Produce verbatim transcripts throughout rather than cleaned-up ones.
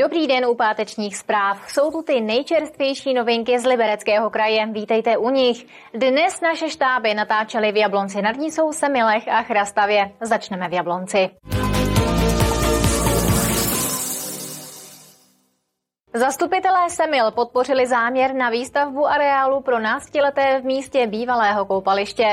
Dobrý den u pátečních zpráv. Jsou tu ty nejčerstvější novinky z Libereckého kraje. Vítejte u nich. Dnes naše štáby natáčely v Jablonci nad Nisou, Semilech a Chrastavě. Začneme v Jablonci. Zastupitelé Semil podpořili záměr na výstavbu areálu pro náctileté v místě bývalého koupaliště.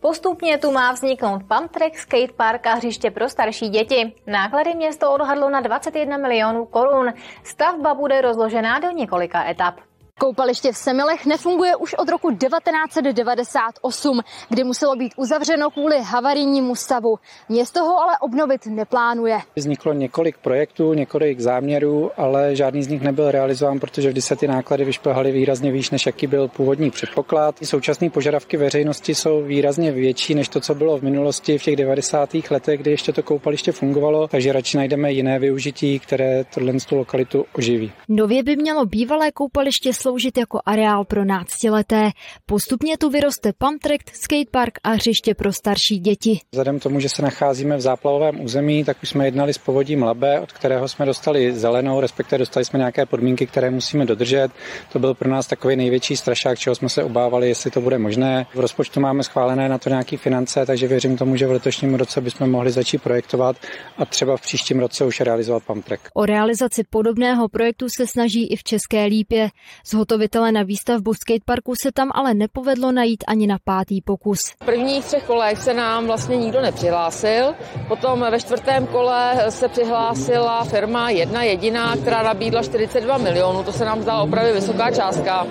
Postupně tu má vzniknout pump track, skatepark a hřiště pro starší děti. Náklady město odhadlo na dvacet jedna milionů korun. Stavba bude rozložená do několika etap. Koupaliště v Semilech nefunguje už od roku devatenáct devadesát osm, kdy muselo být uzavřeno kvůli havarijnímu stavu. Město ho ale obnovit neplánuje. Vzniklo několik projektů, několik záměrů, ale žádný z nich nebyl realizován, protože vždy se ty náklady vyšplhaly výrazně výš, než jaký byl původní předpoklad. Současné požadavky veřejnosti jsou výrazně větší než to, co bylo v minulosti v těch devadesátých letech, kdy ještě to koupaliště fungovalo, takže radši najdeme jiné využití, které tu lokalitu oživí. Nově by mělo bývalé koupaliště sloužit jako areál pro náctileté. Postupně tu vyroste pump track, skatepark a hřiště pro starší děti. Vzhledem tomu, že se nacházíme v záplavovém území, tak už jsme jednali s povodím Labe, od kterého jsme dostali zelenou, respektive dostali jsme nějaké podmínky, které musíme dodržet. To byl pro nás takový největší strašák, čeho jsme se obávali, jestli to bude možné. V rozpočtu máme schválené na to nějaké finance, takže věřím tomu, že v letošním roce bychom mohli začít projektovat a třeba v příštím roce už realizovat pump track. O realizaci podobného projektu se snaží i v České Lípě. Zhotovitele na výstavbu skateparku se tam ale nepovedlo najít ani na pátý pokus. V prvních třech kolech se nám vlastně nikdo nepřihlásil, potom ve čtvrtém kole se přihlásila firma jedna jediná, která nabídla čtyřicet dva milionů, to se nám zdala opravdu vysoká částka.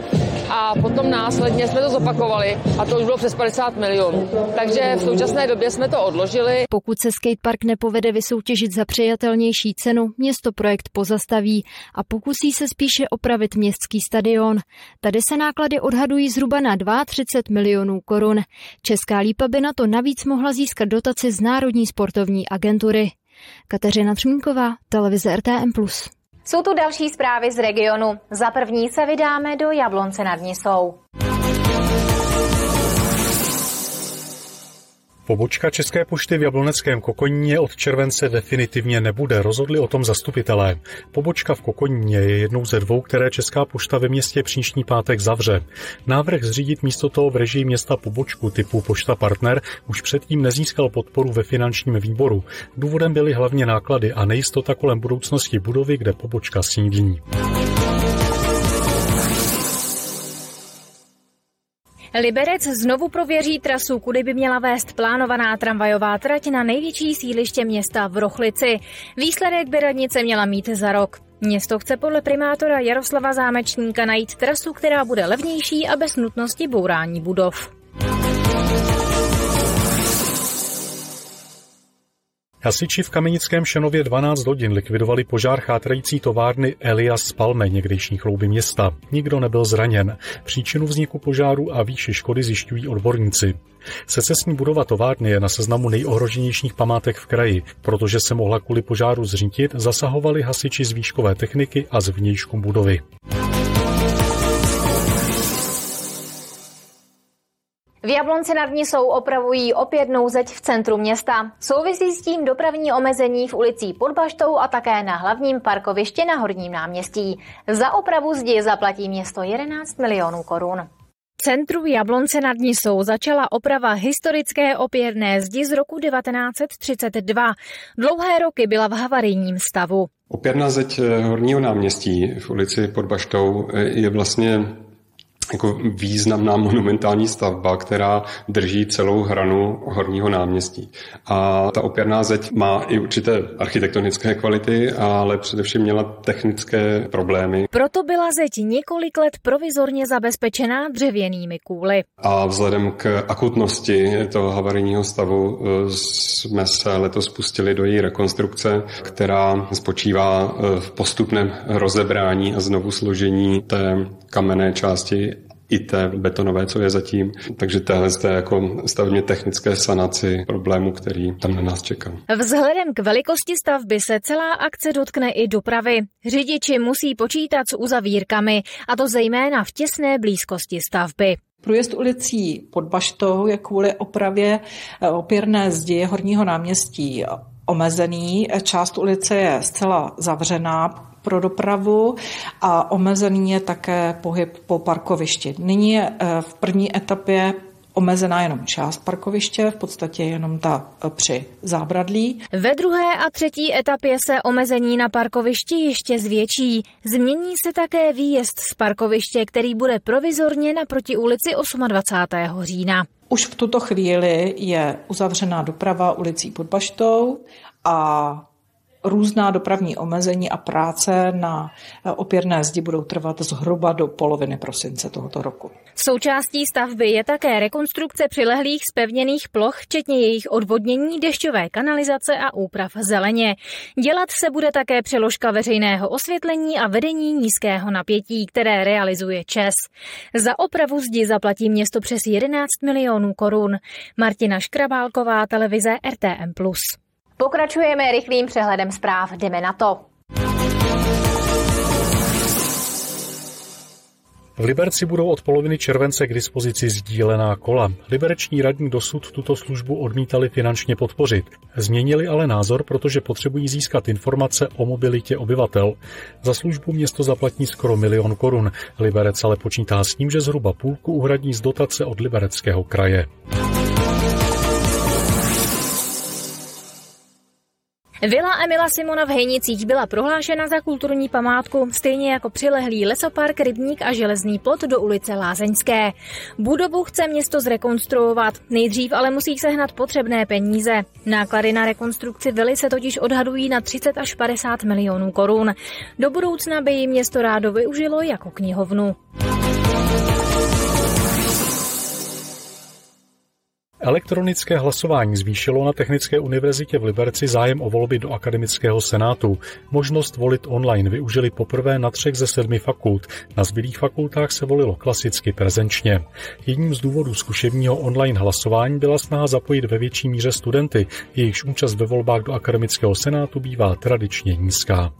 A potom následně jsme to zopakovali a to už bylo přes padesát milionů. Takže v současné době jsme to odložili. Pokud se skatepark nepovede vysoutěžit za přijatelnější cenu, město projekt pozastaví a pokusí se spíše opravit městský stadion. Tady se náklady odhadují zhruba na třicet dva milionů korun. Česká Lípa by na to navíc mohla získat dotaci z Národní sportovní agentury. Kateřina Třmínková, Televize R T M plus. Jsou tu další zprávy z regionu. Za první se vydáme do Jablonce nad Nisou. Pobočka České pošty v jabloneckém Kokoníně od července definitivně nebude, rozhodli o tom zastupitelé. Pobočka v Kokoníně je jednou ze dvou, které Česká pošta ve městě příští pátek zavře. Návrh zřídit místo toho v režii města pobočku typu Pošta Partner už předtím nezískal podporu ve finančním výboru. Důvodem byly hlavně náklady a nejistota kolem budoucnosti budovy, kde pobočka sídlí. Liberec znovu prověří trasu, kudy by měla vést plánovaná tramvajová trať na největší sídliště města v Rochlici. Výsledek by radnice měla mít za rok. Město chce podle primátora Jaroslava Zámečníka najít trasu, která bude levnější a bez nutnosti bourání budov. Hasiči v Kamenickém Šenově dvanáct hodin likvidovali požár chátrající továrny Elias z Palme, někdejší chlouby města. Nikdo nebyl zraněn. Příčinu vzniku požáru a výši škody zjišťují odborníci. Secesní budova továrny je na seznamu nejohroženějších památek v kraji. Protože se mohla kvůli požáru zřítit, zasahovali hasiči z výškové techniky a z vnějšku budovy. V Jablonci nad Nisou opravují opětnou zeď v centru města. Souvisí s tím dopravní omezení v ulicí Pod Baštou a také na hlavním parkovišti na Horním náměstí. Za opravu zdi zaplatí město jedenáct milionů korun. V centru Jablonce nad Nisou začala oprava historické opěrné zdi z roku devatenáct třicet dva. Dlouhé roky byla v havarijním stavu. Opěrná zeď Horního náměstí v ulici Pod Baštou je vlastně jako významná monumentální stavba, která drží celou hranu Horního náměstí. A ta opěrná zeď má i určité architektonické kvality, ale především měla technické problémy. Proto byla zeď několik let provizorně zabezpečená dřevěnými kůly. A vzhledem k akutnosti toho havarijního stavu jsme se letos pustili do její rekonstrukce, která spočívá v postupném rozebrání a znovu složení té kamenné části i té betonové, co je zatím. Takže téhle jste jako stavebně technické sanaci problému, který tam na nás čeká. Vzhledem k velikosti stavby se celá akce dotkne i dopravy. Řidiči musí počítat s uzavírkami, a to zejména v těsné blízkosti stavby. Průjezd ulicí Pod Baštou je kvůli opravě opěrné zdi Horního náměstí omezený. Část ulice je zcela zavřená, pro dopravu a omezený je také pohyb po parkovišti. Nyní je v první etapě omezená jenom část parkoviště, v podstatě jenom ta při Zábradlí. Ve druhé a třetí etapě se omezení na parkovišti ještě zvětší. Změní se také výjezd z parkoviště, který bude provizorně naproti ulici dvacátého osmého října. Už v tuto chvíli je uzavřená doprava ulicí Pod Baštou a různá dopravní omezení a práce na opěrné zdi budou trvat zhruba do poloviny prosince tohoto roku. Součástí stavby je také rekonstrukce přilehlých zpevněných ploch, včetně jejich odvodnění, dešťové kanalizace a úprav zeleně. Dělat se bude také přeložka veřejného osvětlení a vedení nízkého napětí, které realizuje ČES. Za opravu zdi zaplatí město přes jedenáct milionů korun. Martina Škrabálková, televize R T M plus. Pokračujeme rychlým přehledem zpráv. Jdeme na to. V Liberci budou od poloviny července k dispozici sdílená kola. Libereční radní dosud tuto službu odmítali finančně podpořit. Změnili ale názor, protože potřebují získat informace o mobilitě obyvatel. Za službu město zaplatí skoro milion korun. Liberec ale počítá s tím, že zhruba půlku uhradí z dotace od Libereckého kraje. Vila Emila Simona v Hejnicích byla prohlášena za kulturní památku, stejně jako přilehlý lesopark, rybník a železný plot do ulice Lázeňské. Budovu chce město zrekonstruovat, nejdřív ale musí sehnat potřebné peníze. Náklady na rekonstrukci vily se totiž odhadují na třicet až padesát milionů korun. Do budoucna by ji město rádo využilo jako knihovnu. Elektronické hlasování zvýšilo na Technické univerzitě v Liberci zájem o volby do Akademického senátu. Možnost volit online využili poprvé na třech ze sedmi fakult. Na zbylých fakultách se volilo klasicky prezenčně. Jedním z důvodů zkušebního online hlasování byla snaha zapojit ve větší míře studenty, jejichž účast ve volbách do Akademického senátu bývá tradičně nízká.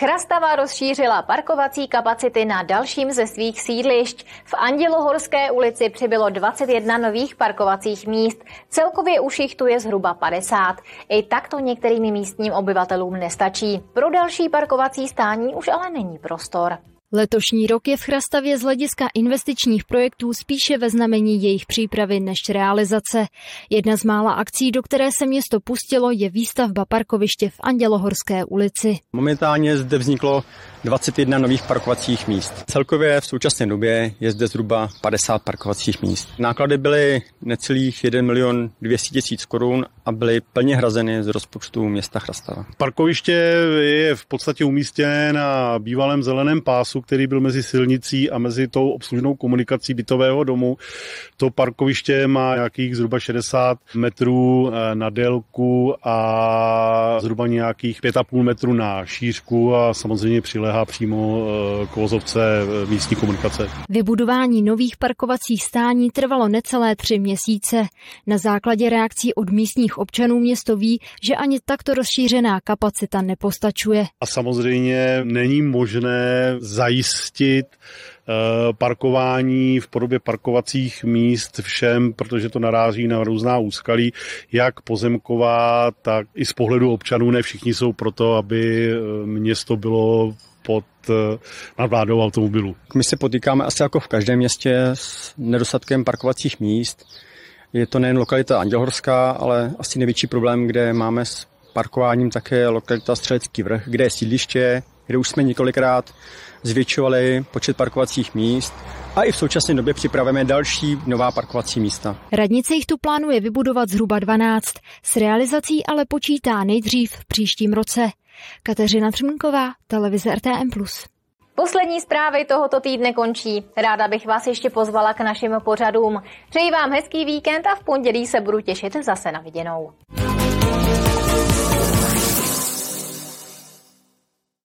Chrastava rozšířila parkovací kapacity na dalším ze svých sídlišť. V Andělohorské ulici přibylo dvacet jedna nových parkovacích míst. Celkově už jich tu je zhruba padesát. I tak to některým místním obyvatelům nestačí. Pro další parkovací stání už ale není prostor. Letošní rok je v Chrastavě z hlediska investičních projektů spíše ve znamení jejich přípravy než realizace. Jedna z mála akcí, do které se město pustilo, je výstavba parkoviště v Andělohorské ulici. Momentálně zde vzniklo dvacet jedna nových parkovacích míst. Celkově v současné době je zde zhruba padesát parkovacích míst. Náklady byly necelých jeden milion dvě stě tisíc korun a byly plně hrazeny z rozpočtu města Chrastava. Parkoviště je v podstatě umístěné na bývalém zeleném pásu, který byl mezi silnicí a mezi tou obslužnou komunikací bytového domu. To parkoviště má nějakých zhruba šedesát metrů na délku a zhruba nějakých pět a půl metru na šířku a samozřejmě přiléhá přímo k vozovce místní komunikace. Vybudování nových parkovacích stání trvalo necelé tři měsíce. Na základě reakcí od místních občanů město ví, že ani takto rozšířená kapacita nepostačuje. A samozřejmě není možné zajistit parkování v podobě parkovacích míst všem, protože to naráží na různá úskalí, jak pozemková, tak i z pohledu občanů. Ne všichni jsou proto, aby město bylo pod nadvládou automobilů. My se potýkáme asi jako v každém městě s nedostatkem parkovacích míst. Je to nejen lokalita Andělhorská, ale asi největší problém, kde máme s parkováním, také lokalita Střelecký vrch, kde je sídliště, kde už jsme několikrát zvětšovali počet parkovacích míst a i v současné době připravujeme další nová parkovací místa. Radnice jich tu plánuje vybudovat zhruba dvanáct, s realizací ale počítá nejdřív v příštím roce. Kateřina Třmínková, televize R T M plus. Poslední zprávy tohoto týdne končí. Ráda bych vás ještě pozvala k našim pořadům. Přeji vám hezký víkend a v pondělí se budu těšit zase na viděnou.